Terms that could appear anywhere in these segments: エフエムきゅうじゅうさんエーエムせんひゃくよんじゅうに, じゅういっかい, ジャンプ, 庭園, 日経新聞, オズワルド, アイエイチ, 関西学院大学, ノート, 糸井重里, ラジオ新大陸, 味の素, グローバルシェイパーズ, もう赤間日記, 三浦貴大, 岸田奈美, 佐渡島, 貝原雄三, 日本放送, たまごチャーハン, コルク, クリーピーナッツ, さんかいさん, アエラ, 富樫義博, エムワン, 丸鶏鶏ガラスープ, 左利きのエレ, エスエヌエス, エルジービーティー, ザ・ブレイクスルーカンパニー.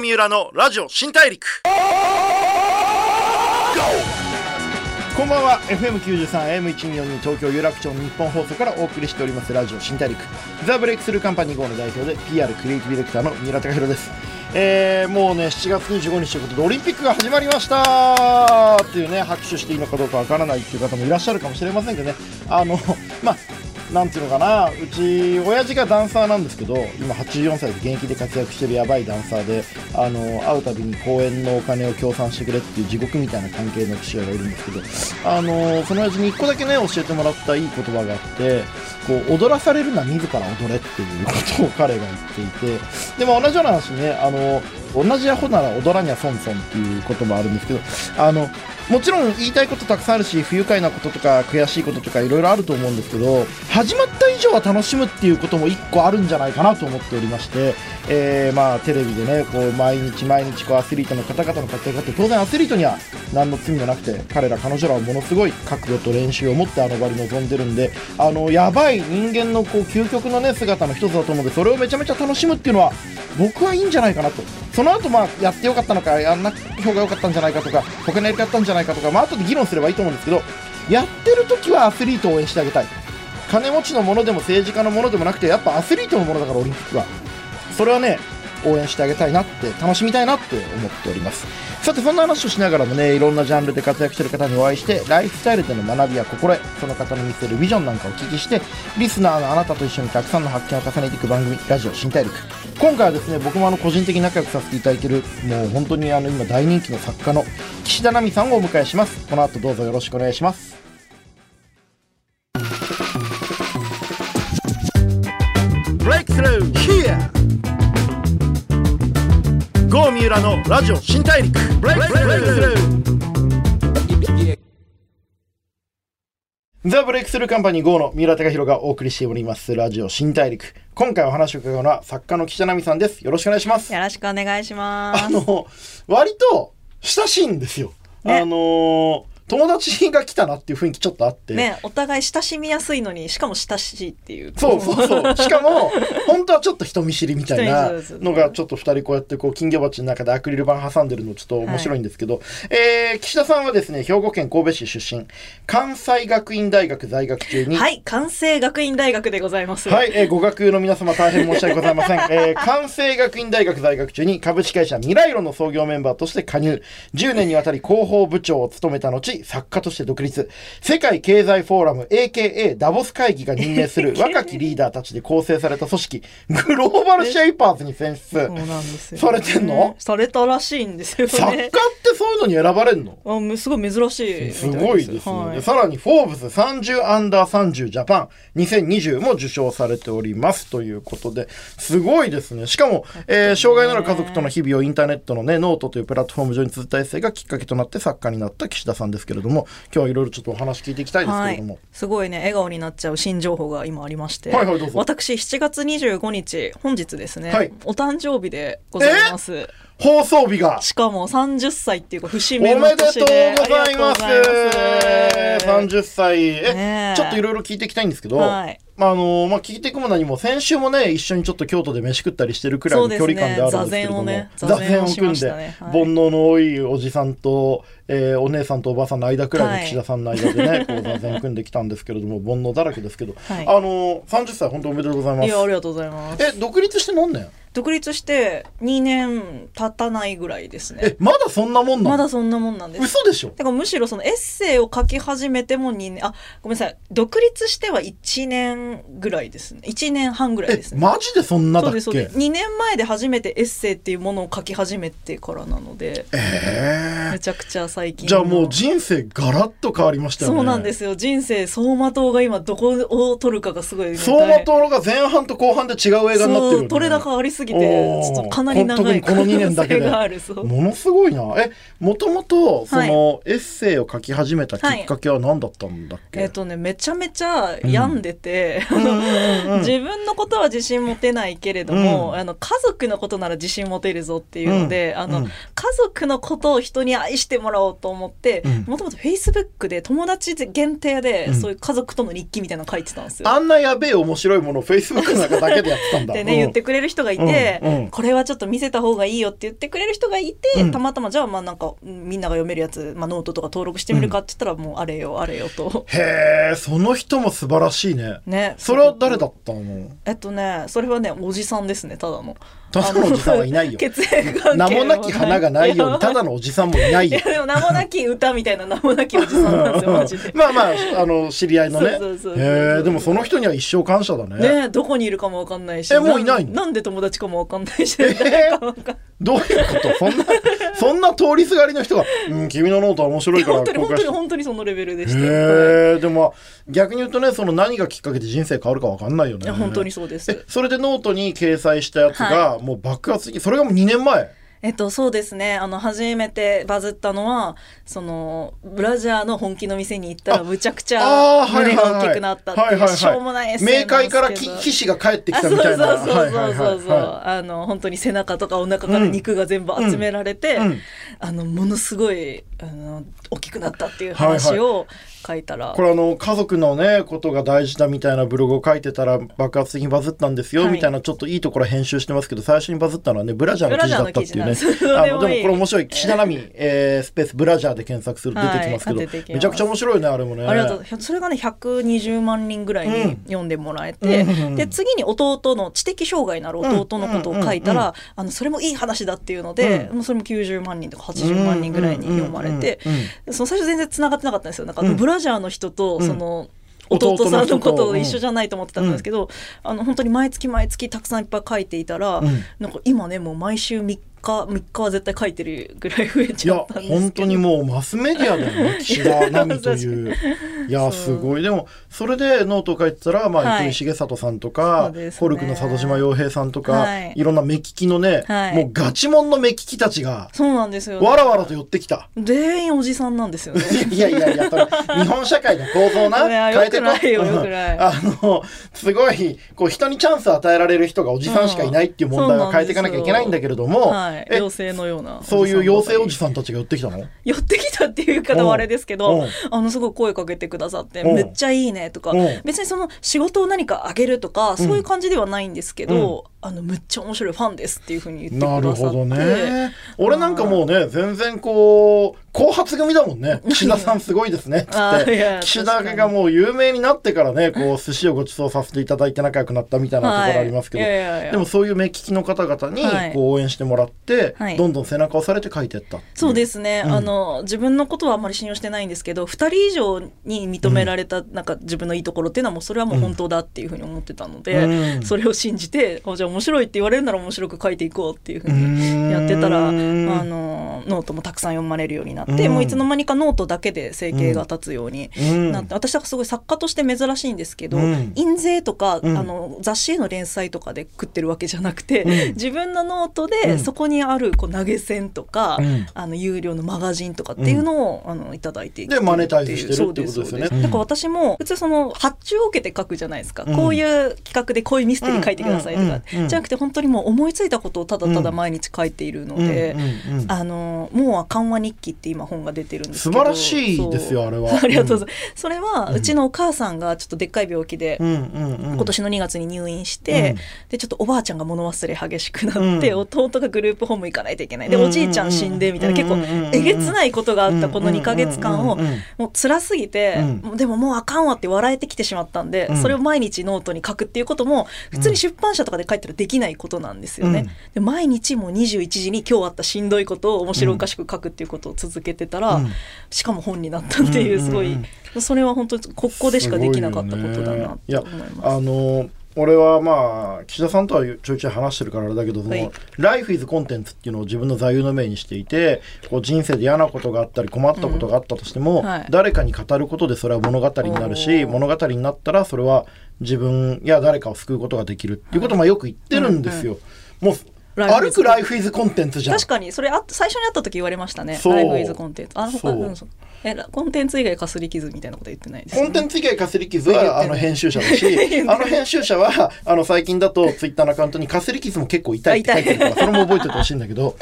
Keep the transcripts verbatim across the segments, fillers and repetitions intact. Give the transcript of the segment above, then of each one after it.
三浦のラジオ新大陸。こんばんは。 エフエムきゅうじゅうさんエーエムせんひゃくよんじゅうに 東京有楽町の日本放送からお送りしておりますラジオ新大陸、ザ・ブレイクスルーカンパニー号の代表で ピーアール クリエイティブディレクターの三浦貴大です。えー、もうねしちがつにじゅうごにちということでオリンピックが始まりましたっていうね、拍手していいのかどうかわからないっていう方もいらっしゃるかもしれませんけどね、あのまあなんていうのかな、うち親父がダンサーなんですけど、今はちじゅうよんさいで現役で活躍してるやばいダンサーで、あの会うたびに公演のお金を協賛してくれっていう地獄みたいな関係の父親がいるんですけど、あのその親父に一個だけね教えてもらったいい言葉があって、こう踊らされるな自ら踊れっていうことを彼が言っていて、でも同じような話ね、あの同じアホなら踊らにゃ損損っていうこともあるんですけど、あのもちろん言いたいことたくさんあるし、不愉快なこととか悔しいこととかいろいろあると思うんですけど、始まった以上は楽しむっていうことも一個あるんじゃないかなと思っておりまして、えー、まあテレビでねこう毎日毎日こうアスリートの方々の活躍があって、当然アスリートには何の罪もなくて、彼ら彼女らはものすごい覚悟と練習を持ってあの場に臨んでるんで、あのやばい人間のこう究極のね姿の一つだと思うので、それをめちゃめちゃ楽しむっていうのは僕はいいんじゃないかなと。その後まあやってよかったのか、やんな方がよかったんじゃないかとか、他のやり方だったんじゃないかとか、まあ後で議論すればいいと思うんですけど、やってる時はアスリートを応援してあげたい。金持ちのものでも政治家のものでもなくて、やっぱアスリートのものだからオリンピックは、それはね応援してあげたいなって、楽しみたいなって思っております。さて、そんな話をしながらもね、いろんなジャンルで活躍している方にお会いして、ライフスタイルでの学びや心得、その方の見せるビジョンなんかをお聞きして、リスナーのあなたと一緒にたくさんの発見を重ねていく番組ラジオ新大陸。今回はですね、僕もあの個人的に仲良くさせていただいている、もう本当にあの今大人気の作家の岸田奈美さんをお迎えします。この後どうぞよろしくお願いします。ブレイクスルー Hereゴー三浦のラジオ新大陸。ブレイクスルーザ・ブレイクスルーカンパニーゴーの三浦貴大がお送りしておりますラジオ新大陸。今回お話を伺うのは作家の岸田奈美さんです。よろしくお願いします。よろしくお願いします。あの割と親しいんですよ、ね、あの友達が来たなっていう雰囲気ちょっとあってね、お互い親しみやすいのに、しかも親しいっていう、そうそうそうしかも本当はちょっと人見知りみたいなのがちょっとふたりこうやってこう金魚鉢の中でアクリル板挟んでるのちょっと面白いんですけど、はい、えー、岸田さんはですね、兵庫県神戸市出身、関西学院大学在学中に、はい、関西学院大学でございます。はい、えー、ご学友の皆様大変申し訳ございません、えー、関西学院大学在学中に株式会社未来論の創業メンバーとして加入、じゅうねんにわたり広報部長を務めた後、作家として独立、世界経済フォーラム エーケーエー ダボス会議が任命する若きリーダーたちで構成された組織グローバルシェイパーズに選出されてんの、されたらしいんですよね。作家ってそういうのに選ばれるの、あ、すごい珍しいです。すごいですね、はい、さらにフォーブスさんじゅうアンダーさんじゅうジャパンにせんにじゅうも受賞されておりますということで、すごいですね。しかも、えー、障害のある家族との日々をインターネットの、ね、ノートというプラットフォーム上に綴ったエッセイがきっかけとなって作家になった岸田さんですけれども、今日はいろいろちょっとお話聞いていきたいですけれども、はい、すごいね笑顔になっちゃう新情報が今ありまして、はいはい、どうぞ。私しちがつにじゅうごにち本日ですね、はい、お誕生日でございます。放送日がしかもさんじゅっさいっていうか節目の年で、おめでとうございます。さんじゅっさい、え、ね、ちょっといろいろ聞いていきたいんですけど、はい、あのまあ、聞いていくも何も、先週もね一緒にちょっと京都で飯食ったりしてるくらいの距離感であるんですけれども、ね、座禅を組んで、はい、煩悩の多いおじさんと、えー、お姉さんとおばさんの間くらいの岸田さんの間でね、はい、こう座禅組んできたんですけれども煩悩だらけですけど、はい、あのさんじゅっさい本当おめでとうございます。いや、ありがとうございます。え、独立して何年？独立してにねん経たないぐらいですね。え、まだそんなもんなん？まだそんなもんなんです。嘘でしょ。だからむしろそのエッセイを書き始めてもにねん、あ、ごめんなさい、独立してはいちねんぐらいですね、いちねんはんぐらいですね。え、マジでそんなだっけ？そうです、そうです。にねんまえで初めてエッセイっていうものを書き始めてからなので、えー、めちゃくちゃ最近。じゃあもう人生ガラッと変わりましたよね。そうなんですよ。人生走馬灯が今どこを撮るかがすごい、走馬灯が前半と後半で違う映画になってるよね。撮れ高ありすぎてちょっとかなり長い、このにねんだけでものすごいな。え、もともとそのエッセイを書き始めたきっかけは何だったんだっけ？はい、えっとね、めちゃめちゃ病んでて、うん、自分のことは自信持てないけれども、うん、あの家族のことなら自信持てるぞっていうので、うん、あの、うん、家族のことを人に愛してもらおうと思って、うん、もともとフェイスブックで友達限定で、うん、そういう家族との日記みたいなの書いてたんですよ。あんなやべえ面白いものをフェイスブックの中だけでやってたんだ。でね、うん、言ってくれる人がいて、で、うんうん、これはちょっと見せた方がいいよって言ってくれる人がいて、うん、たまたまじゃあまあなんかみんなが読めるやつ、まあ、ノートとか登録してみるかって言ったら、もうあれよあれよと、うん、へえ、その人も素晴らしいね。ね、それは誰だったの？えっとねそれはねおじさんですね。ただのただのおじさんはいないよ。血縁関係名もなき花がないようにただのおじさんもいないよ。いやでも名もなき歌みたいな名もなきおじさんなんですよマジで。まあまああの知り合いのね。へえ、でもその人には一生感謝だね。ね、どこにいるかも分かんないし、えもういないの？なんで友達かも分かんないし、誰か分かんない。どういうこと？そんなそんな通りすがりの人が、うん、君のノートは面白いから公開して、本当に本当に本当にそのレベルでした。へえ、はい、でも逆に言うとね、その何がきっかけで人生変わるか分かんないよね。いや本当にそうです。えそれでノートに掲載したやつが、はい、もう爆発的。それがもうにねんまえ。えっと、そうですね、あの初めてバズったのはそのブラジャーの本気の店に行ったらむちゃくちゃ胸が大きくなったっていうしょうもないエッセイなんですけど、明快から騎士が帰ってきたみたいな。そうそうそうそうそう、あの本当に背中とかお腹から肉が全部集められて、うんうんうん、あのものすごいあの大きくなったっていう話を書いたら、はいはい、これあの家族のねことが大事だみたいなブログを書いてたら爆発的にバズったんですよ、はい、みたいなちょっといいところ編集してますけど、最初にバズったのはねブラジャーの記事だったっていうね。あのでもこれ面白い、岸田奈美、えー、スペースブラジャーで検索すると出てきますけど、はい、めちゃくちゃ面白いねあれもね。ありがとう。それがねひゃくにじゅうまんにんぐらいに読んでもらえて、うんうんうん、で次に弟の知的障害なる弟のことを書いたら、うんうんうんうん、あのそれもいい話だっていうので、うん、もうそれもきゅうじゅうまんにんとかはちじゅうまんにんぐらいに読まれて、その最初全然つながってなかったんですよ。なんかブラジャーの人とその、うん弟さんのことを一緒じゃないと思ってたんですけど、うん、あの本当に毎月毎月たくさんいっぱい書いていたら、うん、なんか今ねもう毎週みっかみっかは絶対書いてるぐらい増えちゃったんですけど。いや本当にもうマスメディアだよね岸田奈美といういやすごい。でもそれでノートを書いてたら、まあ、糸井重里さんとか、はい、コルクの里島洋平さんとか、はい、いろんな目利きのね、はい、もうガチモンの目利きたちがそうなんですよ、ね、わらわらと寄ってきた。全員おじさんなんですよね。いやいやいや日本社会の構造な変えてこいよ。よくないあのすごいこう人にチャンスを与えられる人がおじさんしかいないっていう問題は変えていかなきゃいけないんだけれども、はいはい、妖精のようなそういう妖精おじさんたちが寄ってきたの？寄ってきたっていう言い方はあれですけど、あのすごい声かけてくださって、めっちゃいいねとか、別にその仕事を何かあげるとかそういう感じではないんですけど、うん、あのめっちゃ面白いファンですっていう風に言ってくださって。なるほどね。俺なんかもうね全然こう後発組だもんね。岸田さんすごいですねっつって岸田がもう有名になってからねこう寿司をご馳走させていただいて仲良くなったみたいなところありますけど、はい、いやいやいやでもそういう目利きの方々にこう応援してもらって、はい、どんどん背中を押されて書いていったっていう。そうですね、うん、あの自分のことはあんまり信用してないんですけど、ふたり以上に認められたなんか自分のいいところっていうのはもうそれはもう本当だっていうふうに思ってたので、うん、それを信じてじゃあ面白いって言われるなら面白く書いていこうっていうふうにやってたら、あのノートもたくさん読まれるようになって、もういつの間にかノートだけで生計が立つようになって、私はすごい作家として珍しいんですけど、印税とかあの雑誌への連載とかで食ってるわけじゃなくて、自分のノートでそこにあるこう投げ銭とかあの有料のマガジンとかっていうのをあのいただいていて、マネタイズしてるってことですよね。だから私も普通その発注を受けて書くじゃないですか、こういう企画でこういうミステリー書いてくださいとかじゃなくて、本当にもう思いついたことをただただ毎日書いているので、うんうんうん、あのもうは緩和日記って今本が出てるんですけど、素晴らしいですよあれは。ありがとうございます、うん、それはうちのお母さんがちょっとでっかい病気で、うんうんうん、今年のにがつに入院して、うん、でちょっとおばあちゃんが物忘れ激しくなって、うん、弟がグループホーム行かないといけないで、おじいちゃん死んでみたいな、結構えげつないことがあったこのにかげつかんをもう辛すぎて、うん、でももうあかんわって笑えてきてしまったんで、うん、それを毎日ノートに書くっていうことも普通に出版社とかで書いてるできないことなんですよね、うん、で毎日もうにじゅういちじに今日あったしんどいことを面白おかしく書くっていうことを続けてたら、うん、しかも本になったっていうすごい、うんうんうん、それは本当にここでしかできなかったことだなと思います。いやあの俺はまあ岸田さんとはちょいちょい話してるからあれだけど、その、はい、ライフイズコンテンツっていうのを自分の座右の銘にしていて、こう人生で嫌なことがあったり困ったことがあったとしても、うんはい、誰かに語ることでそれは物語になるし、物語になったらそれは自分や誰かを救うことができるっていうことをまあよく言ってるんですよ、うんうん、もう歩くライフイズコンテンツじゃん。確かにそれあ最初に会った時言われましたね、ライフイズコンテンツ。あの他そうえコンテンツ以外かすり傷みたいなこと言ってないですよね。コンテンツ以外かすり傷はあの編集者だしあの編集者はあの最近だとツイッターのアカウントにかすり傷も結構痛いって書いてるからそれも覚えててほしいんだけど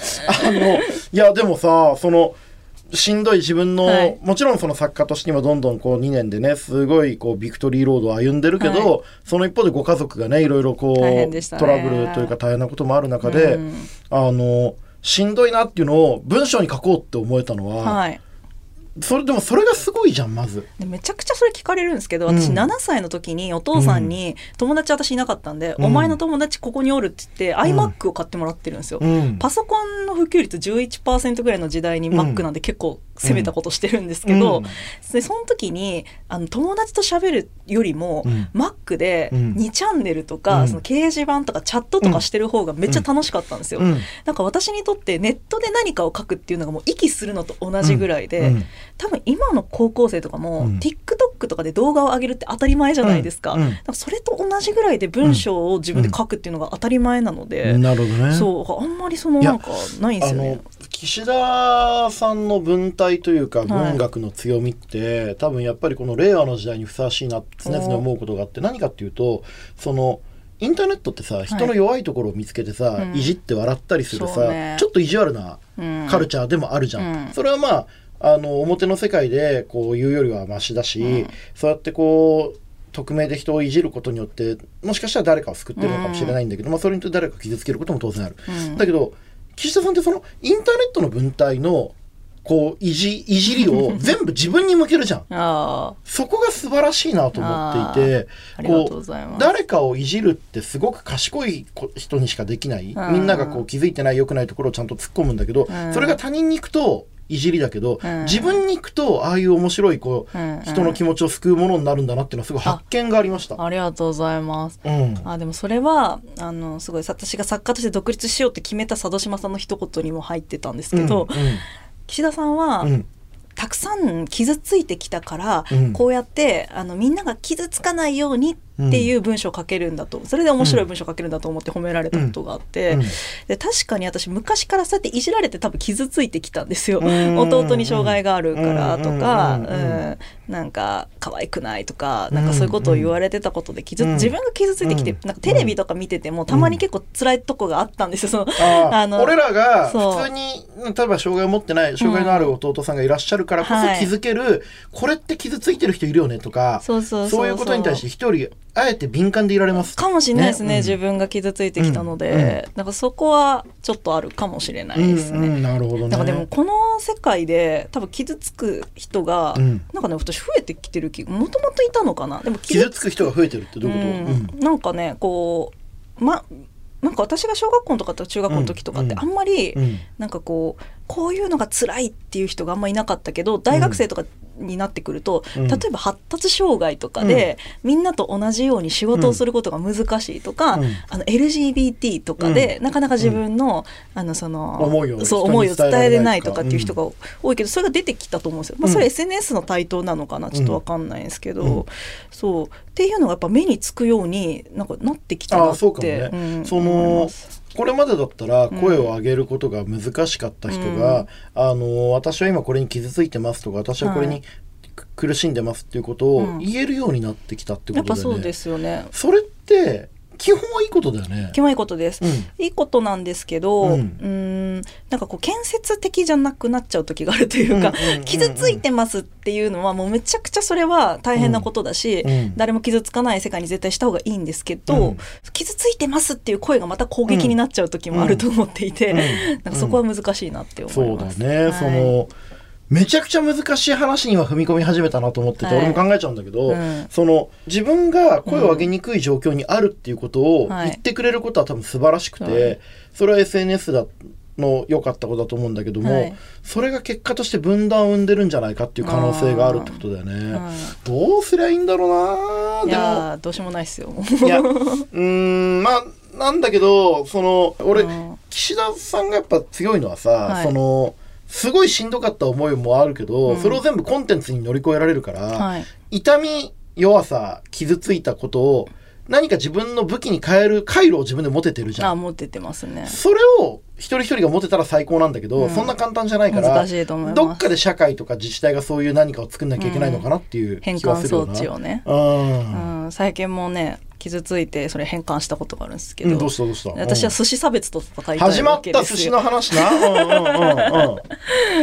あのいやでもさそのしんどい自分の、はい、もちろんその作家としてもどんどんこうにねんでねすごいこうビクトリーロードを歩んでるけど、はい、その一方でご家族がねいろいろこう、ね、トラブルというか大変なこともある中で、うん、あのしんどいなっていうのを文章に書こうって思えたのは、はい、それでもそれがすごいじゃん。まずめちゃくちゃそれ聞かれるんですけど、私ななさいの時にお父さんに、うん、友達私いなかったんで、うん、お前の友達ここにおるって言って、うん、iMac を買ってもらってるんですよ、うん、パソコンの普及率 じゅういちパーセント ぐらいの時代に Mac なんで結構攻めたことしてるんですけど、うんうん、でその時にあの友達と喋るよりも、うん、Mac でにチャンネルとか、うん、その掲示板とかチャットとかしてる方がめっちゃ楽しかったんですよ、うんうん、なんか私にとってネットで何かを書くっていうのがもう息するのと同じぐらいで、うんうん、多分今の高校生とかも、うん、TikTok とかで動画を上げるって当たり前じゃないですか、うんうん、だからそれと同じぐらいで文章を自分で書くっていうのが当たり前なので、うん、なるほどね。そうあんまりそのなんかないんですよね。岸田さんの文体というか文学の強みって、はい、多分やっぱりこの令和の時代にふさわしいなって常々思うことがあって、何かっていうとそのインターネットってさ人の弱いところを見つけてさ、はいうん、いじって笑ったりするさ、ね、ちょっと意地悪なカルチャーでもあるじゃん、うんうん、それはまああの表の世界でこう言うよりはマシだし、うん、そうやってこう匿名で人をいじることによってもしかしたら誰かを救ってるのかもしれないんだけど、うんまあ、それによって誰かを傷つけることも当然ある、うん、だけど岸田さんってそのインターネットの文体のこういじ、いじりを全部自分に向けるじゃんあそこが素晴らしいなと思っていて、こう誰かをいじるってすごく賢い人にしかできない、みんながこう気づいてない良くないところをちゃんと突っ込むんだけど、それが他人に行くといじりだけど、うん、自分に行くとああいう面白いこう、うんうん、人の気持ちを救うものになるんだなっていうのはすごい発見がありました。 あ, ありがとうございます、うん、あでもそれはあのすごい私が作家として独立しようって決めた佐渡島さんの一言にも入ってたんですけど、うんうん、岸田さんは、うんたくさん傷ついてきたから、うん、こうやってあのみんなが傷つかないようにっていう文章を書けるんだと、それで面白い文章を書けるんだと思って褒められたことがあって、うんうん、で確かに私昔からそうやっていじられて多分傷ついてきたんですよ、うん、弟に障害があるからとか、うんうん、なんか可愛くないとか、なんかそういうことを言われてたことで傷、うん、自分が傷ついてきて、なんかテレビとか見ててもたまに結構辛いとこがあったんですよ。そのああの俺らが普通に例えば障害を持ってない障害のある弟さんがいらっしゃるからこそ気づける、はい、これって傷ついてる人いるよねとか、そうそうそうそう、そういうことに対して一人あえて敏感でいられますかもしれないですね、うん、自分が傷ついてきたので、うんうん、なんかそこはちょっとあるかもしれないですね、うんうん、なるほどね。なんかでもこの世界で多分傷つく人が、うん、なんかね私増えてきてる気が、もともといたのかな。でも 傷, 傷つく人が増えてるってどういうこと、うん、なんかねこうまなんか私が小学校とかと中学校の時とかってあんまりなんかこうこういうのが辛いっていう人があんまりいなかったけど、大学生とかになってくると例えば発達障害とかでみんなと同じように仕事をすることが難しいとか、あの エルジービーティー とかでなかなか自分のあのそのそう思いを伝えれないとかっていう人が多いけど、それが出てきたと思うんですよ。まあそれ エスエヌエス の台頭なのかなちょっと分かんないんですけど、そうっていうのがやっぱ目につくように な, んかなってきたなって。あそうかもね、うん、そのこれまでだったら声を上げることが難しかった人が、うん、あの私は今これに傷ついてますとか私はこれに苦しんでますっていうことを言えるようになってきたってことだよね、うん、やっぱそうですよね。それって基本はいいことだよね。基本はいいことです、うん、いいことなんですけど、うん、うーんなんかこう建設的じゃなくなっちゃう時があるというか、傷ついてますっていうのはもうめちゃくちゃそれは大変なことだし、うん、誰も傷つかない世界に絶対した方がいいんですけど、うん、傷ついてますっていう声がまた攻撃になっちゃう時もあると思っていて、うんうんうん、なんかそこは難しいなって思います。そうだね、はい、そのめちゃくちゃ難しい話には踏み込み始めたなと思ってて、はい、俺も考えちゃうんだけど、うん、その自分が声を上げにくい状況にあるっていうことを言ってくれることは多分素晴らしくて、はい、それは エスエヌエス だの良かったことだと思うんだけども、はい、それが結果として分断を生んでるんじゃないかっていう可能性があるってことだよね、うん、どうすりゃいいんだろうな。でもいやどうしようもないっすよいやうーんまあなんだけどその俺、うん、岸田さんがやっぱ強いのはさ、はい、そのすごいしんどかった思いもあるけど、うん、それを全部コンテンツに乗り越えられるから、はい、痛み弱さ傷ついたことを何か自分の武器に変える回路を自分で持ててるじゃん。あ、持ててますね。それを一人一人が持てたら最高なんだけど、うん、そんな簡単じゃないから難しいと思います。どっかで社会とか自治体がそういう何かを作んなきゃいけないのかなっていう気がするよな、うん、変換装置をね、うんうん、最近もね傷ついてそれ返還したことがあるんですけど、うん、どうしたどうした、うん、私は寿司差別と戦いたいわけですよ。始まった寿司の話なうんうん、うん、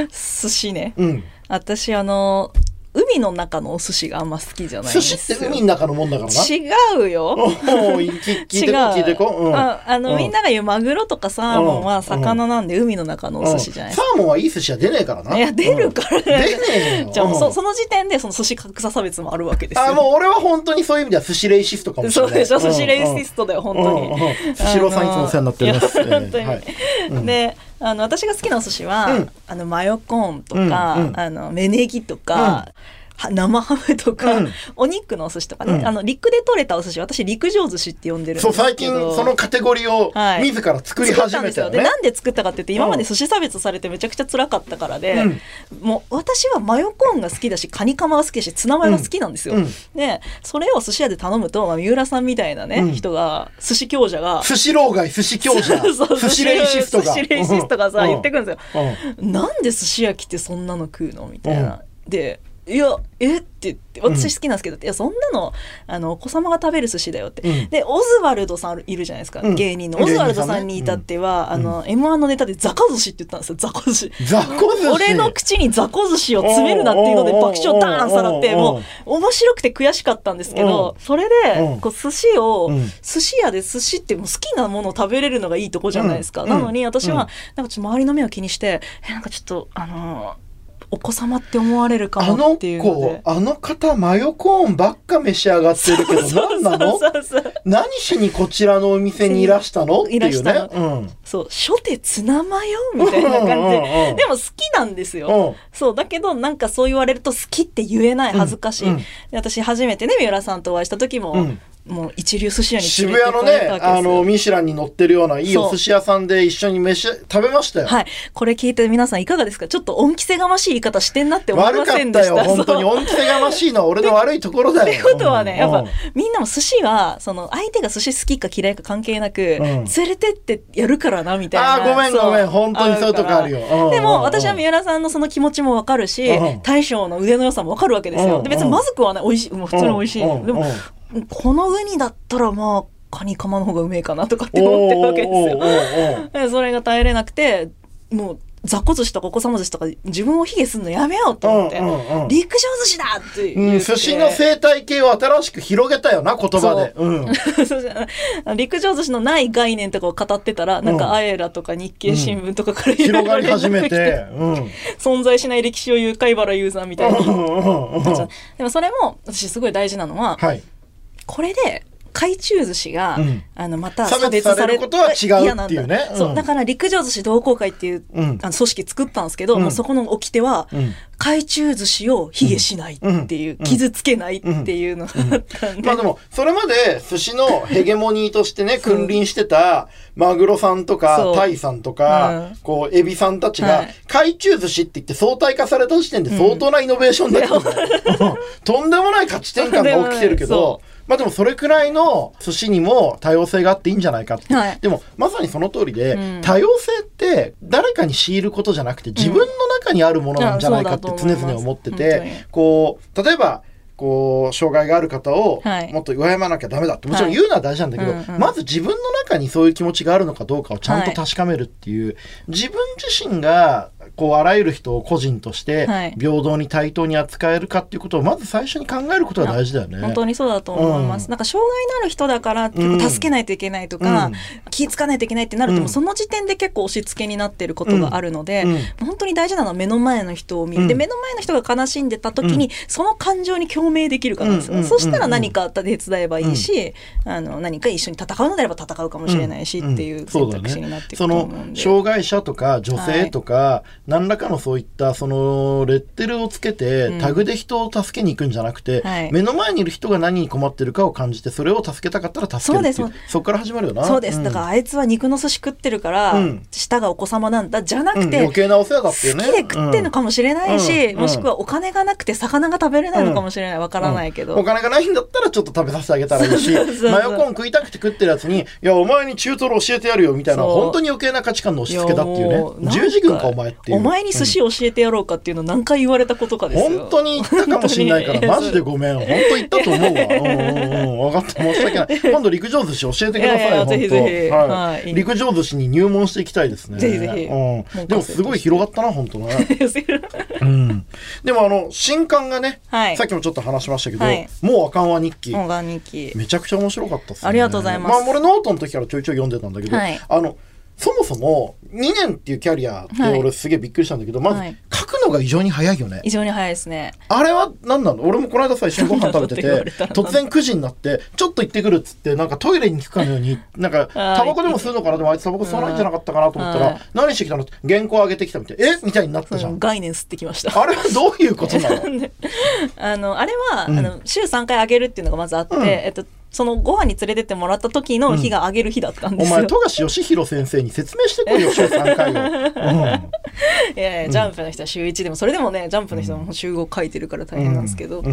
寿司ね、うん、私あの海の中のお寿司があんま好きじゃないんですよ。寿司って海の中のもんだからな。違うよ。聞いてこ聞いてこ、うん、ああの、うん、みんなが言うマグロとかサーモンは魚なんで、うん、海の中のお寿司じゃない、うん、サーモンはいい寿司は出ねえからな。いや出るから、ね、出ねえじゃあ、うん、そ, その時点でその寿司格差差別もあるわけですよ。あもう俺は本当にそういう意味では寿司レイシストかもしれない。そうでしょ、寿司レイシストだよ、うん、本当に、うんうん、スシローさんいつもお世話になっております、えー、本当に、はいうん、であの私が好きなお寿司は、うん、あのマヨコーンとか、うんうん、あの芽ネギとか、うん、生ハムとか、うん、お肉のお寿司とかね、うん、あの陸で取れたお寿司、私陸上寿司って呼んでるんですけど、そう最近そのカテゴリーを自ら作り始めたよね、はい、作ったんですよ。でなんで作ったかって言って、今まで寿司差別されてめちゃくちゃ辛かったからで、うん、もう私はマヨコーンが好きだしカニカマが好きだしツナマヨが好きなんですよ、うんうん、でそれを寿司屋で頼むと、まあ、三浦さんみたいなね、うん、人が寿司強者が寿司老害寿司強者寿司レイシストが寿司レイシストがさ、うん、言ってくるんですよ、うん、なんで寿司屋来てそんなの食うのみたいな、うん、でいやえって言って、私好きなんですけど、うん、いやそんな の, あのお子様が食べる寿司だよって、うん、でオズワルドさんいるじゃないですか、うん、芸人のオズワルドさんに至っては、うん、あの エムワン のネタでザコ寿司って言ったんですよ。ザコ寿司ザコ寿司俺の口にザコ寿司を詰めるなっていうので爆笑ダーンさらって、もう面白くて悔しかったんですけど、それでこう寿司を、うん、寿司屋で寿司ってもう好きなものを食べれるのがいいとこじゃないですか、うん、なのに私はなんかちょっと周りの目を気にして、うん、えなんかちょっとあのーお子様って思われるかもっていうので、あの子あの方マヨコーンばっか召し上がってるけど何なのそうそうそうそう、何しにこちらのお店にいらしたのっていうね、うん、そう初手ツナマヨみたいな感じ、うんうんうん、でも好きなんですよ、うん、そうだけどなんかそう言われると好きって言えない、恥ずかしい、うんうん、私初めてね三浦さんとお会いした時も、うんもう一流寿司屋に連れて行かれたわけですよ。渋谷のね、あのミシュランに載ってるようないいお寿司屋さんで一緒に飯食べましたよ。はい、これ聞いて皆さんいかがですか。ちょっと恩着せがましい言い方してんなって思いませんでした。悪かったよ本当に恩着せがましいのは俺の悪いところだよ。ってことはね、うん、やっぱ、うん、みんなも寿司はその相手が寿司好きか嫌いか関係なく、うん、連れてってやるからなみたいな。あごめんごめん本当にそういうとこあるよ。うん、でも、うん、私は三浦さんのその気持ちもわかるし、うん、大将の腕の良さもわかるわけですよ。うん、で別にまずくはね、美味しい、もう普通に美味しい。うん、でも、うんこのウニだったらまあカニカマの方がうめえかなとかって思ってるわけですよ。それが耐えれなくて、もう雑魚寿司とかお子様寿司とか自分を卑下するのやめようと思って、うんうんうん、陸上寿司だって言って、うん、寿司の生態系を新しく広げたよな言葉で、うん、陸上寿司のない概念とかを語ってたら、うん、なんかアエラとか日経新聞とかから、うん、広がり始めて、うん、存在しない歴史を言う貝原雄三みたいな、うんうんうん、でもそれも私すごい大事なのは、はい、これで海中寿司が、うん、あのまた差別されることは違うっていうね、うん、そうだから陸上寿司同好会っていう、うん、あの組織作ったんですけど、うん、もうそこの掟は、うん、海中寿司を卑下しないっていう、うん、傷つけないっていうのがあったんで、うんうんうん、まあでもそれまで寿司のヘゲモニーとしてね君臨してたマグロさんとかタイさんとか、うん、こうエビさんたちが、はい、海中寿司って言って相対化された時点で相当なイノベーションだった、うん、とんでもない価値転換が起きてるけどまあでもそれくらいの寿司にも多様性があっていいんじゃないかって、はい、でもまさにその通りで、うん、多様性って誰かに強いることじゃなくて自分の中にあるものなんじゃないかって常々思ってて、うん、こう例えばこう障害がある方をもっと敬わなきゃダメだってもちろん言うのは大事なんだけど、はいうんうん、まず自分の中にそういう気持ちがあるのかどうかをちゃんと確かめるっていう、はい、自分自身がこうあらゆる人を個人として平等に対等に扱えるかっていうことをまず最初に考えることが大事だよね。本当にそうだと思います、うん、なんか障害のある人だから結構助けないといけないとか、うん、気付かないといけないってなると、うん、その時点で結構押し付けになっていることがあるので、うん、本当に大事なのは目の前の人を見る、うん、で目の前の人が悲しんでた時に、うん、その感情に共鳴できるかなんですよ、うんうんうんうん、そしたら何か手伝えばいいし、うん、あの何か一緒に戦うのであれば戦うかもしれないし、うん、っていう選択肢になっていくと思うんで、そうだね、その障害者とか女性とか、はい何らかのそういったそのレッテルをつけてタグで人を助けに行くんじゃなくて、うんはい、目の前にいる人が何に困ってるかを感じてそれを助けたかったら助けるっていう、そこから始まるよな。そうです、うん、だからあいつは肉の寿司食ってるから、うん、舌がお子様なんだじゃなくて、うん、余計なお世話だっていうね、好きで食ってるのかもしれないし、うん、もしくはお金がなくて魚が食べれないのかもしれない、わからないけど、うんうん、お金がないんだったらちょっと食べさせてあげたらいいしそうそうそうマヨコーン食いたくて食ってるやつにいやお前に中トロ教えてやるよみたいな本当に余計な価値観の押し付けだっていうね、十字軍かお前っていうお前に寿司教えてやろうかっていうの何回言われたことかですよ。本当に言ったかもしれないからマジでごめん、本当言ったと思うわ。分かった、申し訳ない。今度陸上寿司教えてください。ぜひぜひ陸上寿司に入門していきたいですね。ぜひぜひ。でもすごい広がったな本当ね。でもあの新刊がね、さっきもちょっと話しましたけど、もうあかんわ日記、めちゃくちゃ面白かったですね。ありがとうございます。俺ノートの時からちょいちょい読んでたんだけど、あのそもそもにねんっていうキャリアって俺すげえびっくりしたんだけど、まず書くのが異常に早いよね。異常に早いですね。あれは何なの？俺もこの間さ一緒にご飯食べてて突然くじになってちょっと行ってくるっつってなんかトイレに行くかのようになんかタバコでも吸うのかな、でもあいつタバコ吸わないんじゃなかったかなと思ったら何してきたのって原稿上げてきたみたいな、えみたいになったじゃん。概念吸ってきました。あれはどういうことなの？あのあれはあの週さんかい上げるっていうのがまずあって、えっとそのご飯に連れてってもらった時の日があげる日だったんですよ、うん、お前富樫義博先生に説明してこいよ週さんかいを、うん、いやいやジャンプの人は週いちでもそれでもねジャンプの人も週ご書いてるから大変なんですけど、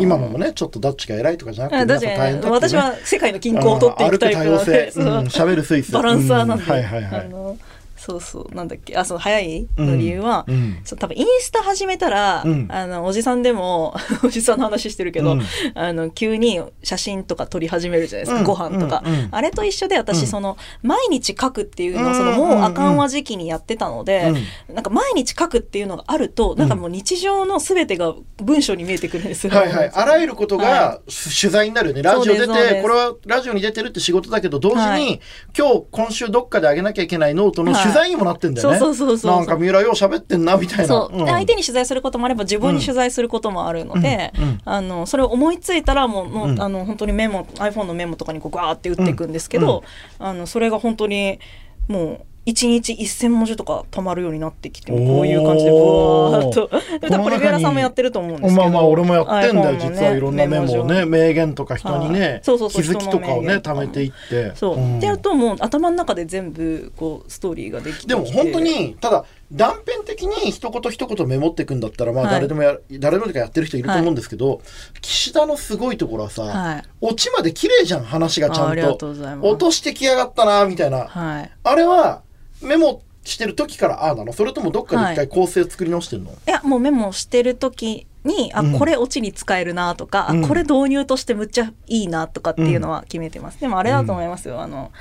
今のもねちょっとどっちが偉いとかじゃなくて皆さん大変だって、ね、私は世界の均衡を取っていくタイプなので喋るスイスバランサーなんで、うん、はいはいはい、あのそうそうなんだっけ、あそう早いの理由は、うん、そう多分インスタ始めたら、うん、あのおじさんでもおじさんの話してるけど、うん、あの急に写真とか撮り始めるじゃないですか、うん、ご飯とか、うん、あれと一緒で私、うん、その毎日書くっていうのをそのもうあかんわ時期にやってたので、うん、なんか毎日書くっていうのがあると、うん、なんかもう日常の全てが文章に見えてくるんですよ、うん、はいはい、あらゆることが取材になるよね、はい、ラジオ出てこれはラジオに出てるって仕事だけど同時に、はい、今日今週どっかであげなきゃいけないノートの取材取材にもなってんだよね。なんか三浦よう喋ってんなみたいな。そう、うん、相手に取材することもあれば自分に取材することもあるので、あのそれを思いついたらもう、もう、うん、あの本当にメモ iPhone のメモとかにこうガーって打っていくんですけど、うんうん、あのそれが本当にもういちにちせんもじとかたまるようになってきて、こういう感じでブワーっとこれ上原さんもやってると思うんですけど、まあまあ俺もやってんだよ実はいろんなメモをね、名言とか人にね気づきとかをねためていって、そうってやるともう頭の中で全部こうストーリーができて、でも本当にただ断片的に一言一言メモっていくんだったらまあ誰でもや誰でもやってる人いると思うんですけど、岸田のすごいところはさオチまで綺麗じゃん、話がちゃんと落としてきやがったなみたいな、あれはメモしてる時からああなの、それともどっかで一回構成作り直してるの？はい、いやもうメモしてる時にあ、うん、これオチに使えるなとか、うん、あこれ導入としてむっちゃいいなとかっていうのは決めてます。うん、でもあれだと思いますよ、あの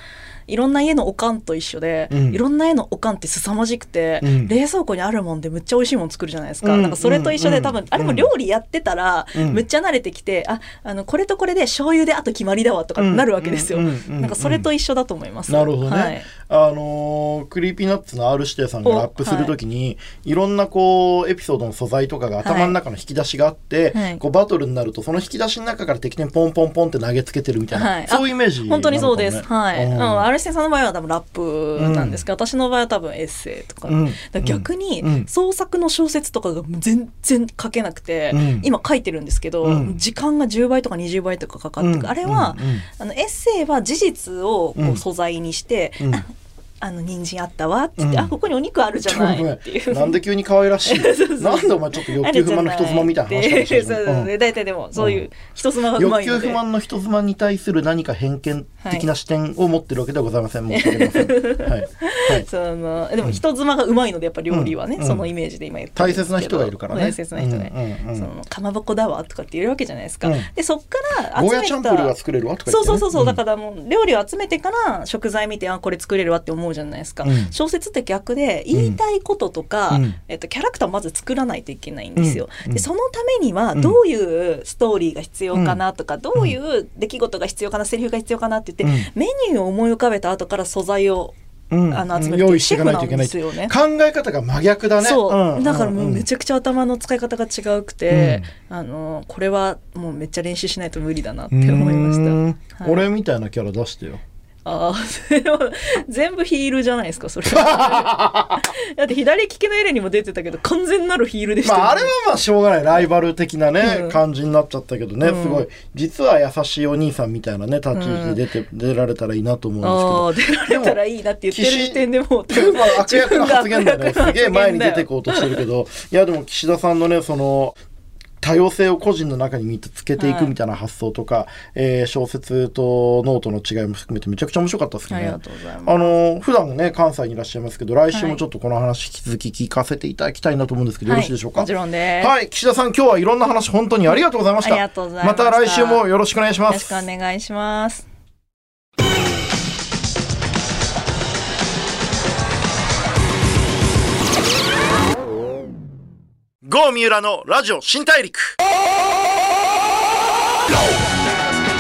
いろんな家のおかんと一緒で、うん、いろんな家のおかんって凄まじくて、うん、冷蔵庫にあるもんでむっちゃ美味しいもん作るじゃないですか。うん、なんかそれと一緒で、うん、多分あれも料理やってたら、うん、むっちゃ慣れてきて、あ、あのこれとこれで醤油であと決まりだわとかなるわけですよ。なんかそれと一緒だと思います。なるほどね。はい、あのー、クリーピーナッツの R 指定さんがラップするときに、はい、いろんなこうエピソードの素材とかが頭の中の引き出しがあって、はい、こうバトルになるとその引き出しの中から敵にポンポンポンって投げつけてるみたいな、はい、そういうイメージ、ね。本当にそうです。はい。うん、Rさんの場合は多分ラップなんですけど、うん、私の場合は多分エッセイとか、ね、うん、逆に創作の小説とかが全然書けなくて、うん、今書いてるんですけど、うん、時間がじゅうばいとかにじゅうばいとかかかってくる、うん、あれは、うん、あのエッセイは事実をこう素材にして、うんうん、あの人参あったわって言って、うん、あここにお肉あるじゃないっていう、なんで急に可愛らしいなんでお前ちょっと欲求不満の人妻みたいな話かもしれない。大体でもそういう人妻がうまいので、欲求不満の人妻に対する何か偏見的な視点を持ってるわけではございません。申し訳ありません。はい。でも人妻がうまいのでやっぱ料理はねそのイメージで今言って大切な人がいるからね。大切な人ね。そのかまぼこだわとかって言えるわけじゃないですか。でそっからゴーヤチャンプルーが作れるわとか。そうそうそうそう、だからもう料理を集めてから食材見てあこれ作れるわって思うじゃないですか。うん、小説って逆で言いたいこととか、うん、えっとキャラクターをまず作らないといけないんですよ。うん、でそのためにはどういうストーリーが必要かなとか、うん、どういう出来事が必要かな、セリフが必要かなって言って、うん、メニューを思い浮かべた後から素材をあの集めて用意していかないといけない。考え方が真逆だね。そうだからもうめちゃくちゃ頭の使い方が違うくて、あのこれはもうめっちゃ練習しないと無理だなって思いました。はい、俺みたいなキャラ出してよ。あ全部ヒールじゃないですかそれだって左利きのエレにも出てたけど完全なるヒールでした、ね、まあ、あれはまあしょうがないライバル的なね、うん、感じになっちゃったけどね、うん、すごい実は優しいお兄さんみたいなね立ち位置で出て、うん、出られたらいいなと思うんですけど、出られたらいいなって言ってる時点でもう悪役の発言だね。すげえ前に出てこうとしてるけどいやでも岸田さんのねその多様性を個人の中に見つけていくみたいな発想とか、はい、えー、小説とノートの違いも含めてめちゃくちゃ面白かったですね。ありがとうございます。あの普段ね関西にいらっしゃいますけど、来週もちょっとこの話引き続き聞かせていただきたいなと思うんですけど、はい、よろしいでしょうか。もちろんです。はい、岸田さん今日はいろんな話本当にありがとうございました。ありがとうございました。また来週もよろしくお願いします。よろしくお願いします。郷三浦のラジオ新大陸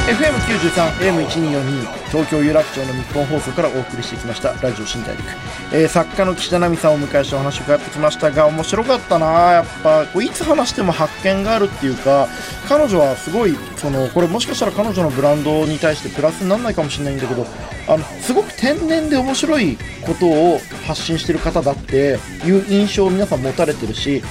エフエムきゅうじゅうさんエーエムせんにひゃくよんじゅうに 東京有楽町の日本放送からお送りしてきましたラジオ新大陸、えー、作家の岸田奈美さんをお迎えしてお話を伺ってきましたが、面白かったな。やっぱこういつ話しても発見があるっていうか、彼女はすごいそのこれもしかしたら彼女のブランドに対してプラスにならないかもしれないんだけど、あのすごく天然で面白いことを発信してる方だっていう印象を皆さん持たれてるし、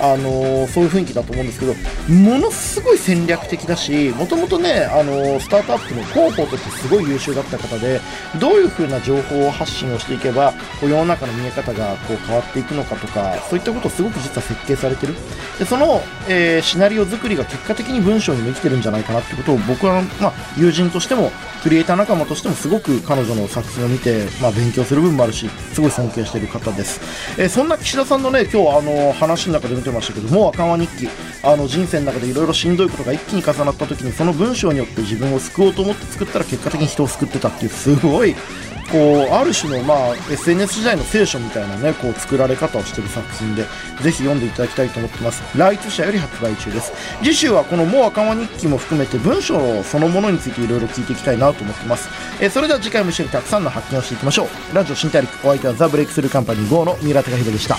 あのー、そういう雰囲気だと思うんですけど、ものすごい戦略的だし、もともとね、あのー、スタートアップの広報としてすごい優秀だった方で、どういう風な情報発信をしていけばこう世の中の見え方がこう変わっていくのかとか、そういったことをすごく実は設計されてる。でその、えー、シナリオ作りが結果的に文章にも生きてるんじゃないかなってことを僕は、まあ、友人としてもクリエイター仲間としてもすごく彼女の作品を見て、まあ、勉強する部分もあるし、すごい尊敬している方です、えー、そんな岸田さんのね今日あの話の中で見てましたけど、もう赤間日記、あの人生の中でいろいろしんどいことが一気に重なった時にその文章によって自分を救おうと思って作ったら結果的に人を救ってたっていう、すごいこうある種の、まあ、エスエヌエス 時代の聖書みたいなねこう作られ方をしている作品で、ぜひ読んでいただきたいと思ってます。ライツ社より発売中です。次週はこのもう赤間日記も含めて文章そのものについていろいろ聞いていきたいなと思ってます。えそれでは次回も一緒にたくさんの発見をしていきましょう。ラジオ新大陸、お相手はザ・ブレイクスルーカンパニーゴーの三浦貴大でした。